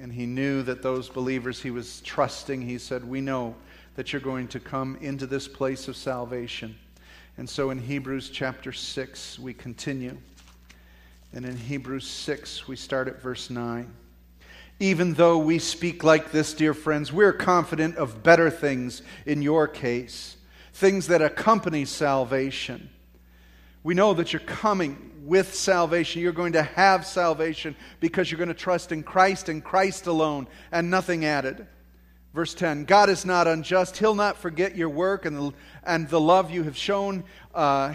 And he knew that those believers he was trusting, he said, we know that you're going to come into this place of salvation. And so in Hebrews chapter 6, we continue. And in Hebrews 6, we start at verse 9. Even though we speak like this, dear friends, we're confident of better things in your case, things that accompany salvation. We know that you're coming with salvation. You're going to have salvation because you're going to trust in Christ and Christ alone and nothing added. Verse 10, God is not unjust. He'll not forget your work and the love you have shown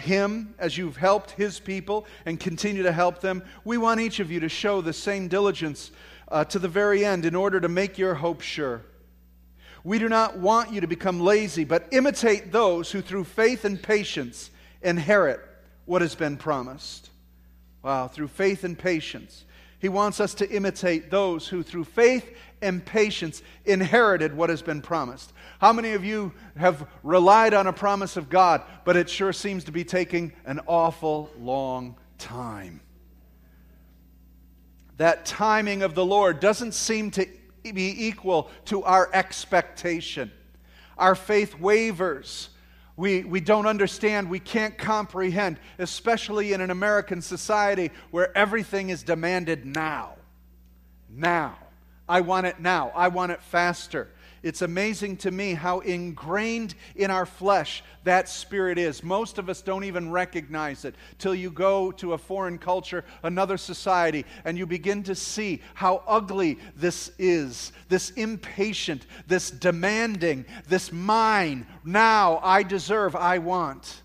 Him as you've helped His people and continue to help them. We want each of you to show the same diligence to the very end in order to make your hope sure. We do not want you to become lazy, but imitate those who through faith and patience inherit what has been promised. Wow, through faith and patience. He wants us to imitate those who through faith and patience inherited what has been promised. How many of you have relied on a promise of God, but it sure seems to be taking an awful long time? That timing of the Lord doesn't seem to be equal to our expectation. Our faith wavers. We don't understand, we can't comprehend, especially in an American society where everything is demanded now. Now. I want it now. I want it faster. It's amazing to me how ingrained in our flesh that spirit is. Most of us don't even recognize it till you go to a foreign culture, another society, and you begin to see how ugly this is, this impatient, this demanding, this mine, now, I deserve, I want.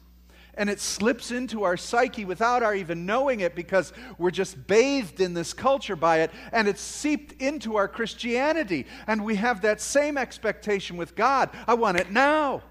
And it slips into our psyche without our even knowing it because we're just bathed in this culture by it, and it's seeped into our Christianity. And we have that same expectation with God. I want it now.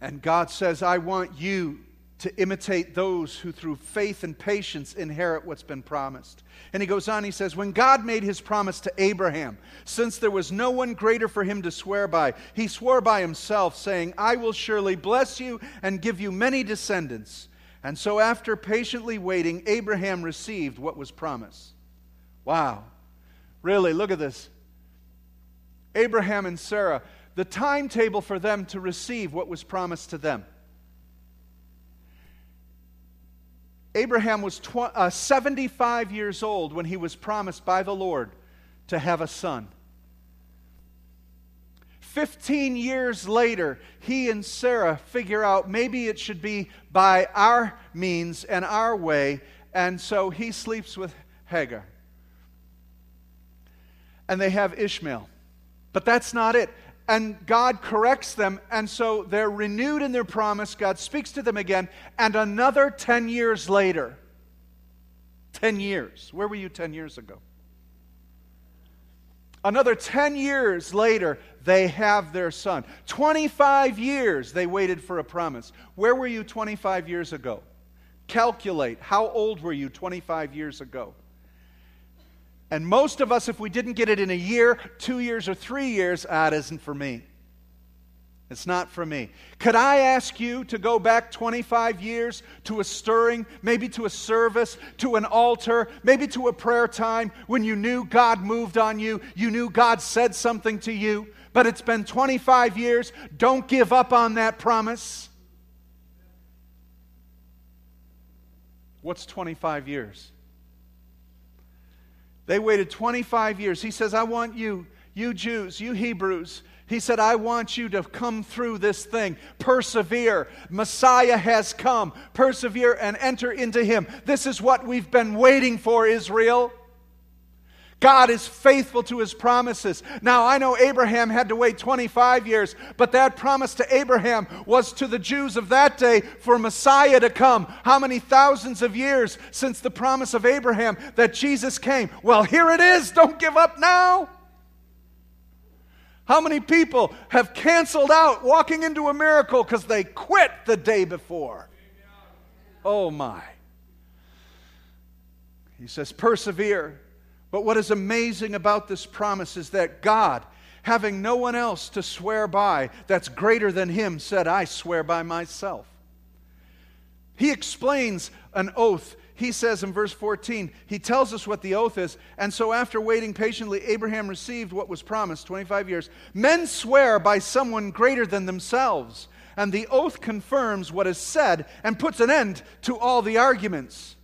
And God says, I want you to imitate those who through faith and patience inherit what's been promised. And he goes on, he says, when God made his promise to Abraham, since there was no one greater for him to swear by, he swore by himself, saying, I will surely bless you and give you many descendants. And so after patiently waiting, Abraham received what was promised. Wow. Really, look at this. Abraham and Sarah, the timetable for them to receive what was promised to them. Abraham was 75 years old when he was promised by the Lord to have a son. 15 years later, he and Sarah figure out maybe it should be by our means and our way, and so he sleeps with Hagar. And they have Ishmael. But that's not it. And God corrects them, and so they're renewed in their promise. God speaks to them again, and another 10 years later. 10 years. Where were you 10 years ago? Another 10 years later, they have their son. 25 years they waited for a promise. Where were you 25 years ago? Calculate. How old were you 25 years ago? And most of us, if we didn't get it in a year, 2 years, or 3 years, it isn't for me. It's not for me. Could I ask you to go back 25 years to a stirring, maybe to a service, to an altar, maybe to a prayer time when you knew God moved on you, you knew God said something to you, but it's been 25 years. Don't give up on that promise. What's 25 years? They waited 25 years. He says, I want you Jews, you Hebrews. He said, I want you to come through this thing. Persevere. Messiah has come. Persevere and enter into him. This is what we've been waiting for, Israel. God is faithful to his promises. Now, I know Abraham had to wait 25 years, but that promise to Abraham was to the Jews of that day for Messiah to come. How many thousands of years since the promise of Abraham that Jesus came? Well, here it is. Don't give up now. How many people have canceled out walking into a miracle because they quit the day before? Oh, my. He says, persevere. But what is amazing about this promise is that God, having no one else to swear by that's greater than him, said, I swear by myself. He explains an oath He says in verse 14, he tells us what the oath is. And so after waiting patiently, Abraham received what was promised, 25 years. Men swear by someone greater than themselves, and the oath confirms what is said and puts an end to all the arguments.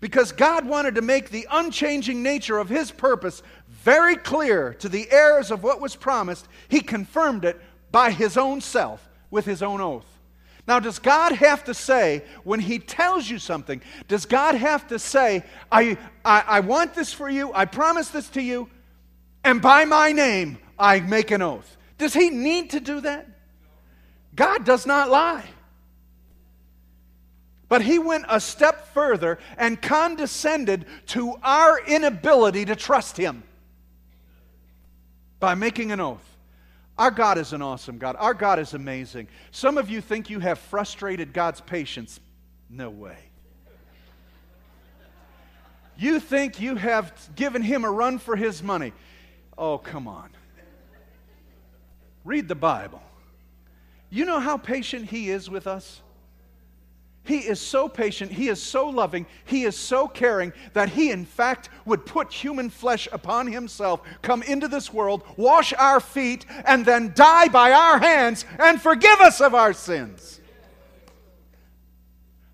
Because God wanted to make the unchanging nature of his purpose very clear to the heirs of what was promised, he confirmed it by his own self with his own oath. Now, does God have to say, when he tells you something, does God have to say, I want this for you, I promise this to you, and by my name I make an oath? Does he need to do that? God does not lie. But he went a step further and condescended to our inability to trust him by making an oath. Our God is an awesome God. Our God is amazing. Some of you think you have frustrated God's patience. No way. You think you have given him a run for his money. Oh, come on. Read the Bible. You know how patient he is with us? He is so patient, he is so loving, he is so caring that he, in fact, would put human flesh upon himself, come into this world, wash our feet, and then die by our hands and forgive us of our sins.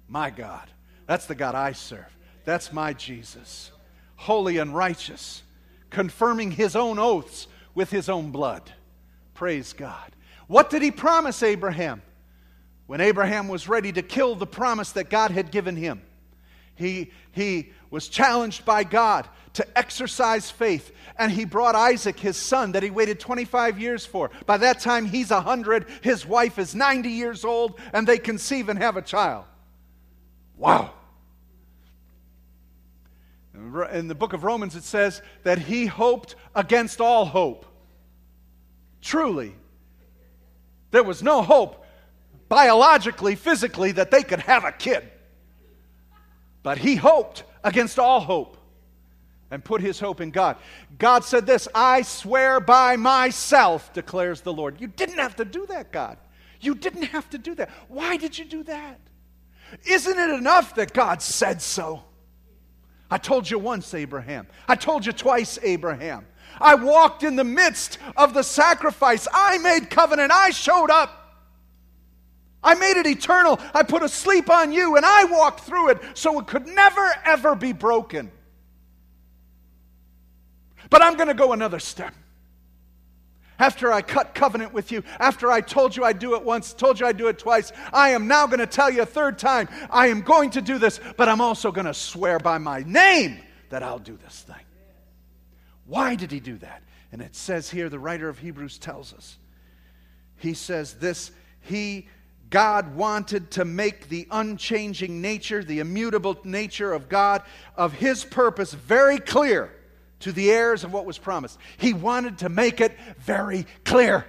My God, that's the God I serve. That's my Jesus, holy and righteous, confirming his own oaths with his own blood. Praise God. What did he promise Abraham? When Abraham was ready to kill the promise that God had given him, he was challenged by God to exercise faith, and he brought Isaac, his son, that he waited 25 years for. By that time, he's 100, his wife is 90 years old, and they conceive and have a child. Wow. In the book of Romans, it says that he hoped against all hope. Truly, there was no hope biologically, physically, that they could have a kid. But he hoped against all hope and put his hope in God. God said this, "I swear by myself, declares the Lord." You didn't have to do that, God. You didn't have to do that. Why did you do that? Isn't it enough that God said so? I told you once, Abraham. I told you twice, Abraham. I walked in the midst of the sacrifice. I made covenant. I showed up. I made it eternal. I put a sleep on you, and I walked through it so it could never, ever be broken. But I'm going to go another step. After I cut covenant with you, after I told you I'd do it once, told you I'd do it twice, I am now going to tell you a third time, I am going to do this, but I'm also going to swear by my name that I'll do this thing. Why did he do that? And it says here, the writer of Hebrews tells us. He says this, God wanted to make the unchanging nature, the immutable nature of God, of his purpose, very clear to the heirs of what was promised. He wanted to make it very clear.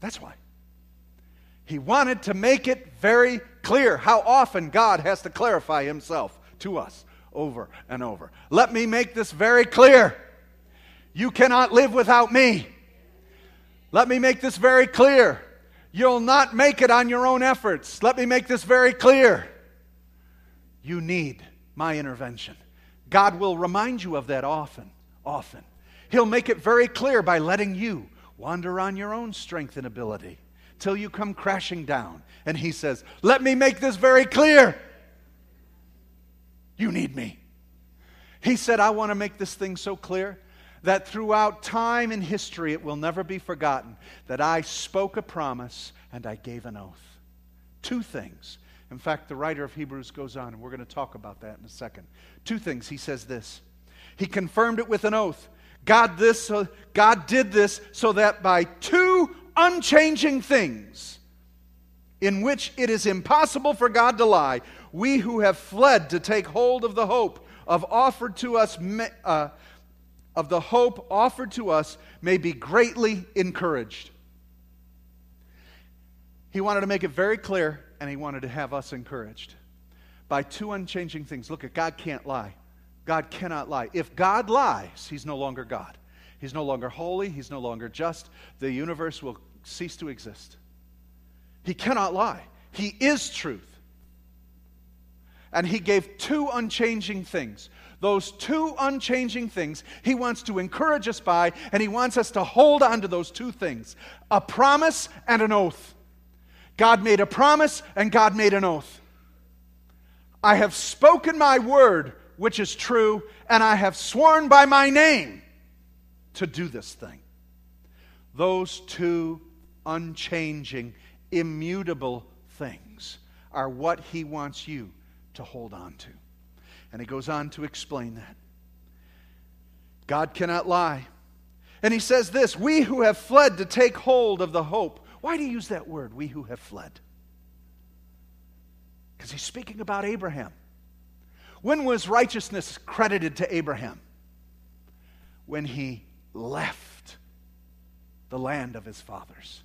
That's why. He wanted to make it very clear. How often God has to clarify himself to us over and over. Let me make this very clear. You cannot live without me. Let me make this very clear. You'll not make it on your own efforts. Let me make this very clear. You need my intervention. God will remind you of that often, often. He'll make it very clear by letting you wander on your own strength and ability till you come crashing down. And he says, let me make this very clear. You need me. He said, I want to make this thing so clear that throughout time and history it will never be forgotten that I spoke a promise and I gave an oath. Two things. In fact, the writer of Hebrews goes on, and we're going to talk about that in a second. Two things. He says this. He confirmed it with an oath. God did this so that by two unchanging things in which it is impossible for God to lie, we who have fled to take hold of the hope of offered to us may be greatly encouraged. He wanted to make it very clear, and he wanted to have us encouraged by two unchanging things. Look, God can't lie. God cannot lie. If God lies, he's no longer God. He's no longer holy. He's no longer just. The universe will cease to exist. He cannot lie. He is truth. and he gave two unchanging things. Those two unchanging things he wants to encourage us by, and he wants us to hold on to those two things, a promise and an oath. God made a promise and God made an oath. I have spoken my word, which is true, and I have sworn by my name to do this thing. Those two unchanging, immutable things are what he wants you to hold on to. And he goes on to explain that. God cannot lie. And he says this, we who have fled to take hold of the hope. Why do you use that word, we who have fled? Because he's speaking about Abraham. When was righteousness credited to Abraham? When he left the land of his fathers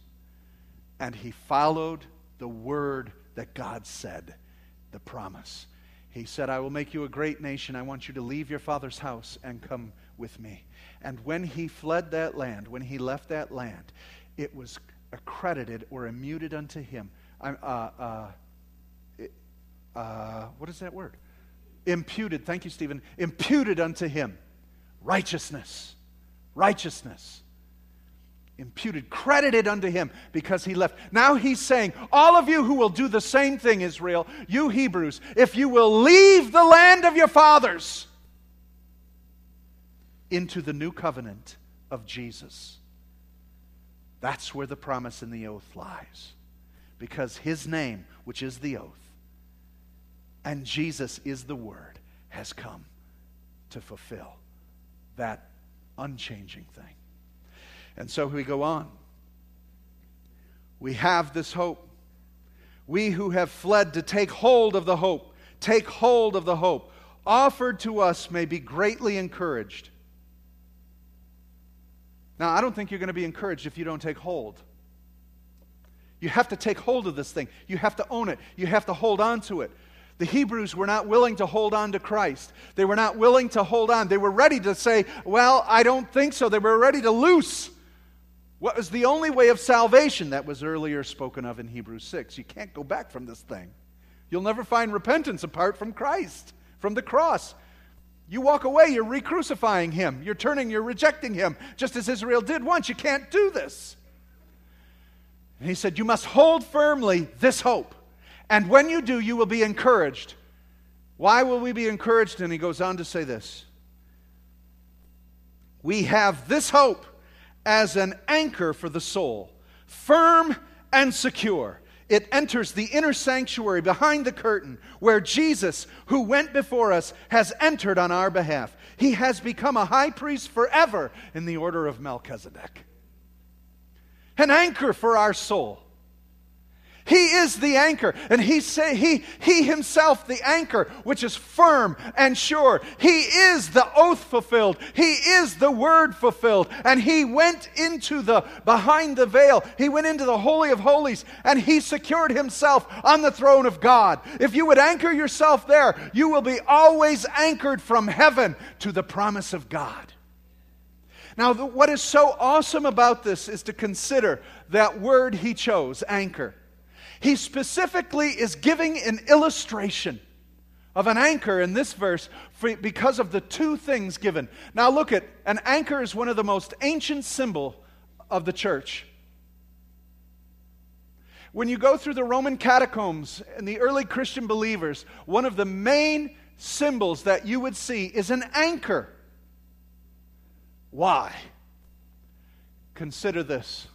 and he followed the word that God said, the promise. He said, I will make you a great nation. I want you to leave your father's house and come with me. And when he fled that land, when he left that land, it was accredited or imputed unto him. What is that word? Imputed. Thank you, Stephen. Imputed unto him. Righteousness. Righteousness. Imputed. Credited unto him because he left. Now he's saying, all of you who will do the same thing, Israel, you Hebrews, if you will leave the land of your fathers into the new covenant of Jesus, that's where the promise and the oath lies. Because his name, which is the oath, and Jesus is the Word, has come to fulfill that unchanging thing. And so we go on. We have this hope. We who have fled to take hold of the hope, take hold of the hope offered to us may be greatly encouraged. Now, I don't think you're going to be encouraged if you don't take hold. You have to take hold of this thing. You have to own it. You have to hold on to it. The Hebrews were not willing to hold on to Christ. They were not willing to hold on. They were ready to say, well, I don't think so. They were ready to loose what was the only way of salvation that was earlier spoken of in Hebrews 6. You can't go back from this thing. You'll never find repentance apart from Christ, from the cross. You walk away, you're re-crucifying him. You're turning, you're rejecting him, just as Israel did once. You can't do this. And he said, you must hold firmly this hope. And when you do, you will be encouraged. Why will we be encouraged? And he goes on to say this. We have this hope as an anchor for the soul, firm and secure. It enters the inner sanctuary behind the curtain where Jesus, who went before us, has entered on our behalf. He has become a high priest forever in the order of Melchizedek. An anchor for our soul. He is the anchor, and he himself the anchor, which is firm and sure. He is the oath fulfilled. He is the word fulfilled. And he went into the behind the veil. He went into the Holy of Holies, and he secured himself on the throne of God. If you would anchor yourself there, you will be always anchored from heaven to the promise of God. Now, what is so awesome about this is to consider that word he chose, anchor. He specifically is giving an illustration of an anchor in this verse because of the two things given. Now look at, an anchor is one of the most ancient symbols of the church. When you go through the Roman catacombs and the early Christian believers, one of the main symbols that you would see is an anchor. Why? Consider this.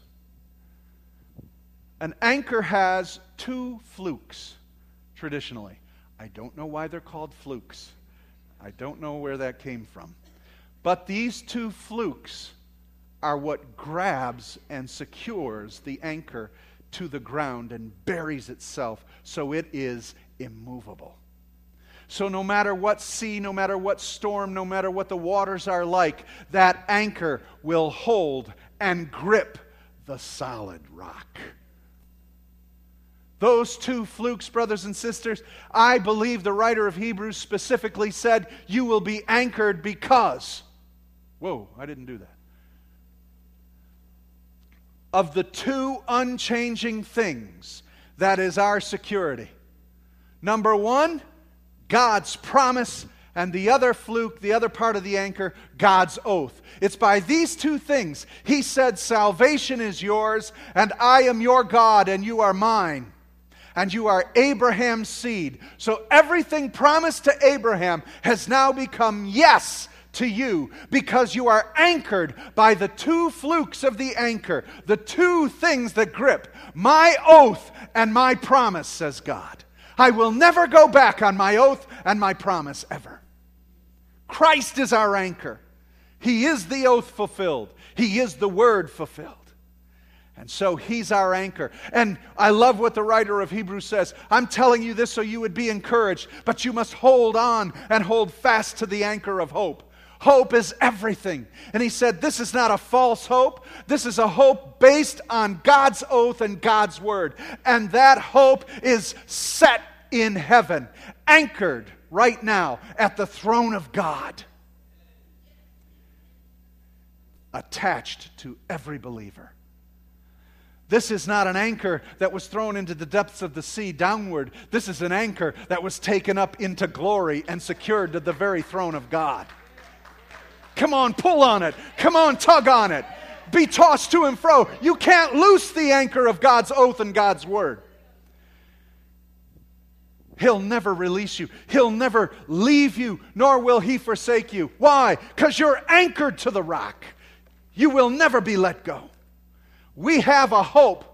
An anchor has two flukes, traditionally. I don't know why they're called flukes. I don't know where that came from. But these two flukes are what grabs and secures the anchor to the ground and buries itself, so it is immovable. So no matter what sea, no matter what storm, no matter what the waters are like, that anchor will hold and grip the solid rock. Those two flukes, brothers and sisters, I believe the writer of Hebrews specifically said, you will be anchored because, whoa, I didn't do that, of the two unchanging things that is our security. Number one, God's promise, and the other fluke, the other part of the anchor, God's oath. It's by these two things. He said, salvation is yours, and I am your God, and you are mine, and you are Abraham's seed. So everything promised to Abraham has now become yes to you, because you are anchored by the two flukes of the anchor, the two things that grip, my oath and my promise, says God. I will never go back on my oath and my promise ever. Christ is our anchor. He is the oath fulfilled. He is the word fulfilled. And so he's our anchor. And I love what the writer of Hebrews says. I'm telling you this so you would be encouraged, but you must hold on and hold fast to the anchor of hope. Hope is everything. And he said, this is not a false hope. This is a hope based on God's oath and God's word. And that hope is set in heaven, anchored right now at the throne of God, attached to every believer. This is not an anchor that was thrown into the depths of the sea downward. This is an anchor that was taken up into glory and secured to the very throne of God. Come on, pull on it. Come on, tug on it. Be tossed to and fro. You can't loose the anchor of God's oath and God's word. He'll never release you. He'll never leave you, nor will he forsake you. Why? Because you're anchored to the rock. You will never be let go. We have a hope,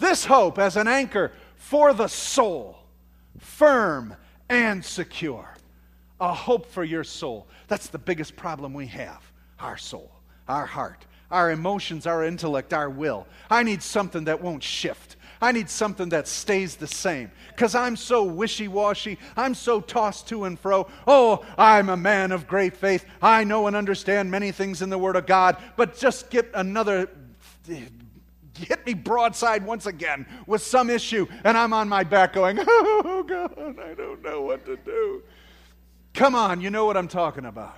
this hope as an anchor for the soul, firm and secure. A hope for your soul. That's the biggest problem we have. Our soul, our heart, our emotions, our intellect, our will. I need something that won't shift. I need something that stays the same. Because I'm so wishy-washy. I'm so tossed to and fro. Oh, I'm a man of great faith. I know and understand many things in the Word of God. But just hit me broadside once again with some issue. And I'm on my back going, oh, God, I don't know what to do. Come on, you know what I'm talking about.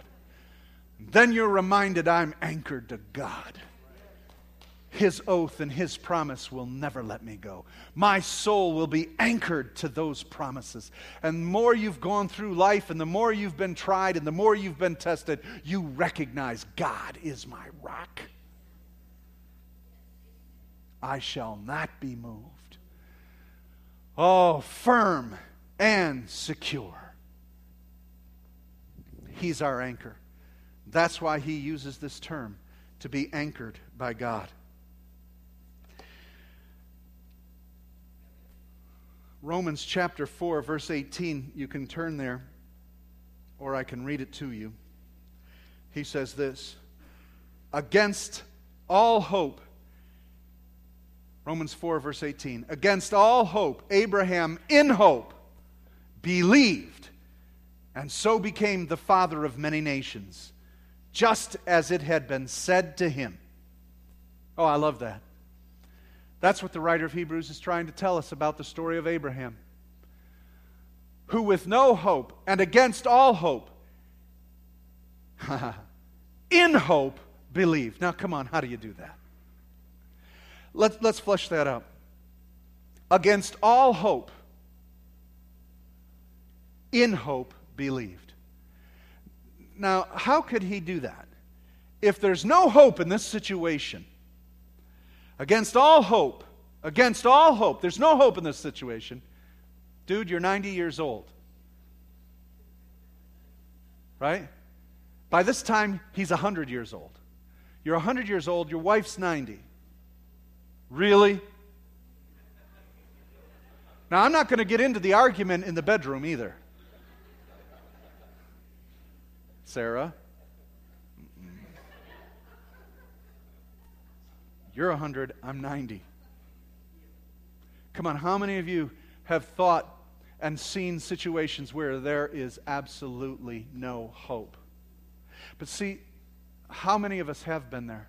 Then you're reminded I'm anchored to God. His oath and His promise will never let me go. My soul will be anchored to those promises. And the more you've gone through life and the more you've been tried and the more you've been tested, you recognize God is my rock. I shall not be moved. Oh, firm and secure. He's our anchor. That's why he uses this term, to be anchored by God. Romans chapter 4, verse 18, you can turn there, or I can read it to you. He says this, against all hope, Romans 4, verse 18, against all hope, Abraham in hope believed, and so became the father of many nations, just as it had been said to him. Oh, I love that. That's what the writer of Hebrews is trying to tell us about the story of Abraham, who with no hope and against all hope, in hope, believed. Now, come on, how do you do that? Let's flesh that out. Against all hope, in hope, believed. Now, how could he do that? If there's no hope in this situation, against all hope, there's no hope in this situation. Dude, you're 90 years old. Right? By this time, he's 100 years old. You're 100 years old, your wife's 90. Really? Now, I'm not going to get into the argument in the bedroom either. Sarah, you're 100, I'm 90. Come on, how many of you have thought and seen situations where there is absolutely no hope? But see, how many of us have been there?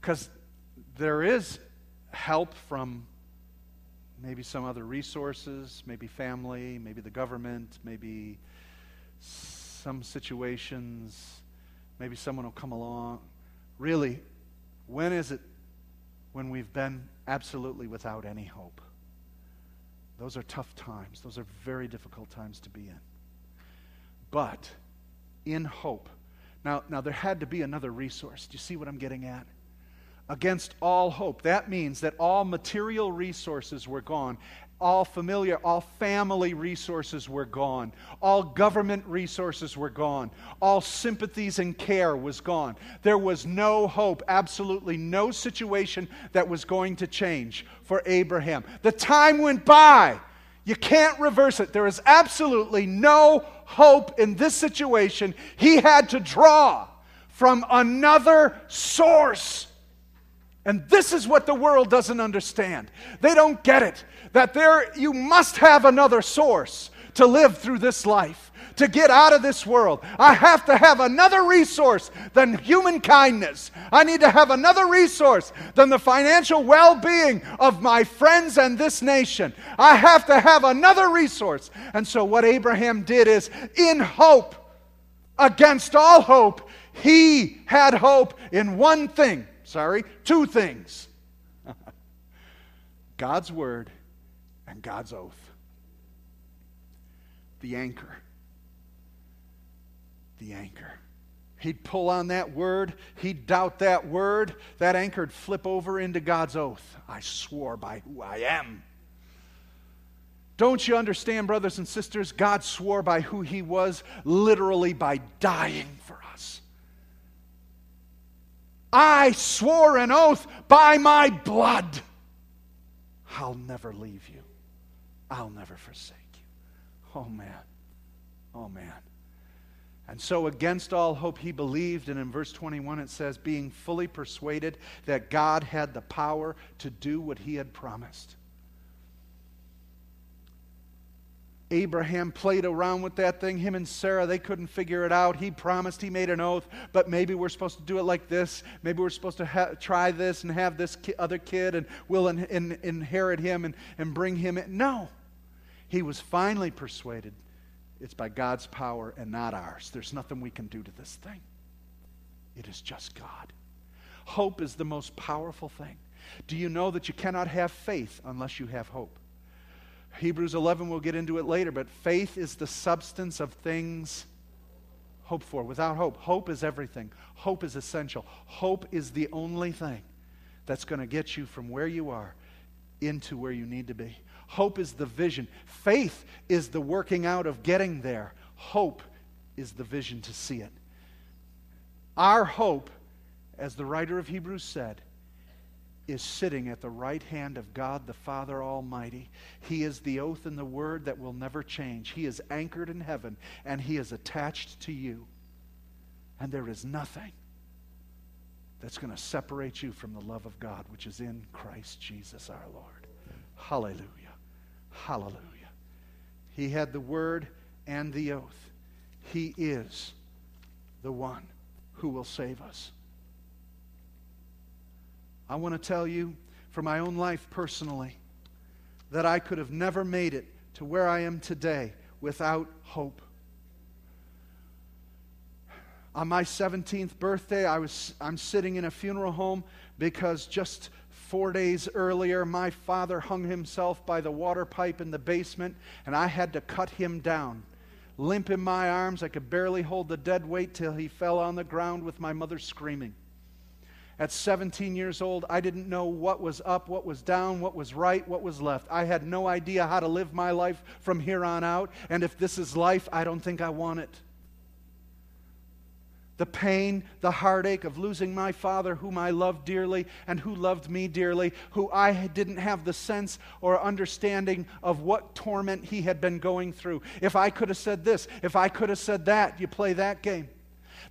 Because there is help from maybe some other resources, maybe family, maybe the government, maybe some situations, maybe someone will come along. Really, when is it when we've been absolutely without any hope? Those are tough times. Those are very difficult times to be in. But in hope. Now there had to be another resource. Do you see what I'm getting at? Against all hope. That means that all material resources were gone. All familiar, all family resources were gone. All government resources were gone. All sympathies and care was gone. There was no hope, absolutely no situation that was going to change for Abraham. The time went by. You can't reverse it. There is absolutely no hope in this situation. He had to draw from another source. And this is what the world doesn't understand. They don't get it. That you must have another source to live through this life, to get out of this world. I have to have another resource than human kindness. I need to have another resource than the financial well-being of my friends and this nation. I have to have another resource. And so what Abraham did is, in hope, against all hope, he had hope in one thing. Two things. God's word and God's oath. The anchor. The anchor. He'd pull on that word. He'd doubt that word. That anchor'd flip over into God's oath. I swore by who I am. Don't you understand, brothers and sisters? God swore by who He was, literally by dying for us. I swore an oath by my blood. I'll never leave you. I'll never forsake you. Oh, man. Oh, man. And so against all hope, he believed. And in verse 21, it says, being fully persuaded that God had the power to do what he had promised. Abraham played around with that thing. Him and Sarah, they couldn't figure it out. He promised, he made an oath, but maybe we're supposed to do it like this. Maybe we're supposed to try this and have this other kid, and we'll inherit him and bring him in. No. He was finally persuaded it's by God's power and not ours. There's nothing we can do to this thing. It is just God. Hope is the most powerful thing. Do you know that you cannot have faith unless you have hope? Hebrews 11, we'll get into it later, but faith is the substance of things hoped for. Without hope, hope is everything. Hope is essential. Hope is the only thing that's going to get you from where you are into where you need to be. Hope is the vision. Faith is the working out of getting there. Hope is the vision to see it. Our hope, as the writer of Hebrews said, is sitting at the right hand of God the Father Almighty. He is the oath and the word that will never change. He is anchored in heaven, and He is attached to you. And there is nothing that's going to separate you from the love of God, which is in Christ Jesus our Lord. Hallelujah. Hallelujah. He had the word and the oath. He is the one who will save us. I want to tell you, for my own life personally, that I could have never made it to where I am today without hope. On my 17th birthday, I'm sitting in a funeral home because just 4 days earlier, my father hung himself by the water pipe in the basement, and I had to cut him down. Limp in my arms, I could barely hold the dead weight till he fell on the ground with my mother screaming. At 17 years old, I didn't know what was up, what was down, what was right, what was left. I had no idea how to live my life from here on out, and if this is life, I don't think I want it. The pain, the heartache of losing my father, whom I loved dearly and who loved me dearly, who I didn't have the sense or understanding of what torment he had been going through. If I could have said this, if I could have said that, you play that game.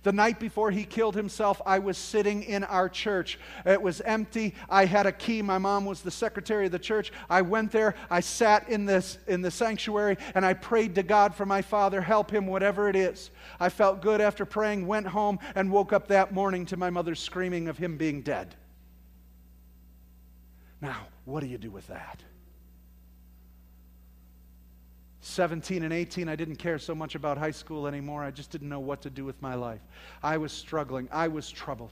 The night before he killed himself, I was sitting in our church. It was empty. I had a key. My mom was the secretary of the church. I went there. I sat in the sanctuary, and I prayed to God for my father. Help him, whatever it is. I felt good after praying, went home, and woke up that morning to my mother screaming of him being dead. Now, what do you do with that? 17 and 18, I didn't care so much about high school anymore. I just didn't know what to do with my life. I was struggling. I was troubled.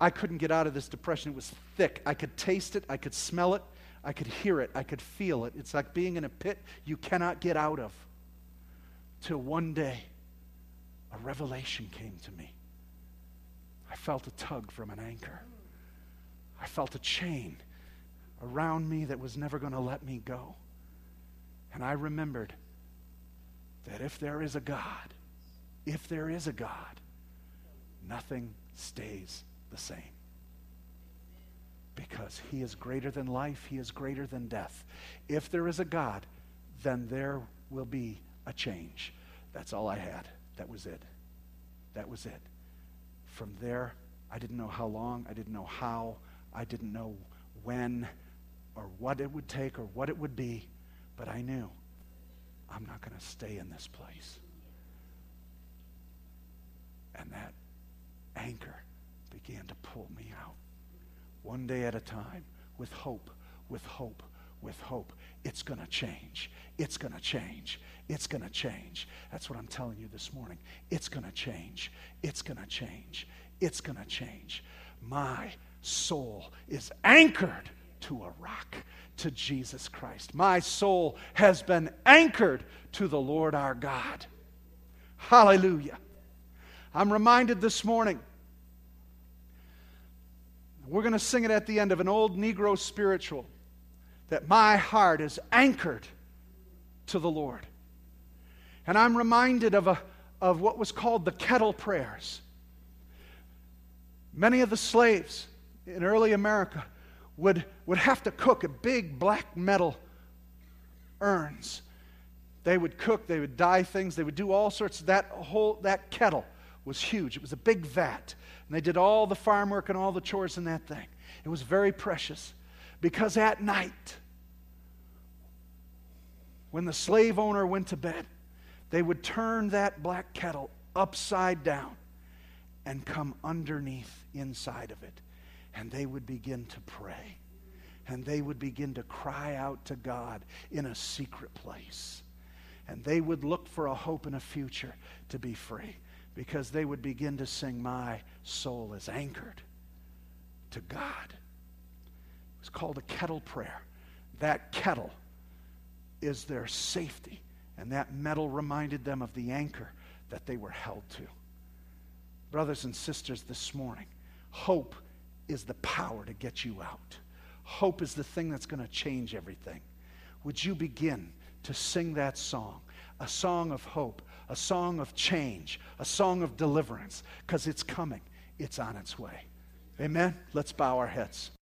I couldn't get out of this depression. It was thick. I could taste it. I could smell it. I could hear it. I could feel it. It's like being in a pit you cannot get out of. Till one day, a revelation came to me. I felt a tug from an anchor. I felt a chain around me that was never going to let me go. And I remembered that if there is a God, if there is a God, nothing stays the same. Because he is greater than life, he is greater than death. If there is a God, then there will be a change. That's all I had. That was it. That was it. From there, I didn't know how long, I didn't know how, I didn't know when or what it would take or what it would be, but I knew I'm not going to stay in this place. And that anchor began to pull me out. One day at a time, with hope, with hope, with hope. It's going to change. It's going to change. It's going to change. That's what I'm telling you this morning. It's going to change. It's going to change. It's going to change. My soul is anchored to a rock, to Jesus Christ. My soul has been anchored to the Lord our God. Hallelujah. I'm reminded this morning, we're going to sing it at the end of an old Negro spiritual, that my heart is anchored to the Lord. And I'm reminded of what was called the kettle prayers. Many of the slaves in early America would have to cook in big black metal urns. They would cook, they would dye things, they would do all sorts of that kettle was huge. It was a big vat. And they did all the farm work and all the chores in that thing. It was very precious. Because at night, when the slave owner went to bed, they would turn that black kettle upside down and come underneath inside of it. And they would begin to pray. And they would begin to cry out to God in a secret place. And they would look for a hope and a future to be free. Because they would begin to sing, my soul is anchored to God. It was called a kettle prayer. That kettle is their safety. And that metal reminded them of the anchor that they were held to. Brothers and sisters, this morning, hope is the power to get you out. Hope is the thing that's going to change everything. Would you begin to sing that song? A song of hope, a song of change, a song of deliverance, because it's coming. It's on its way. Amen? Let's bow our heads.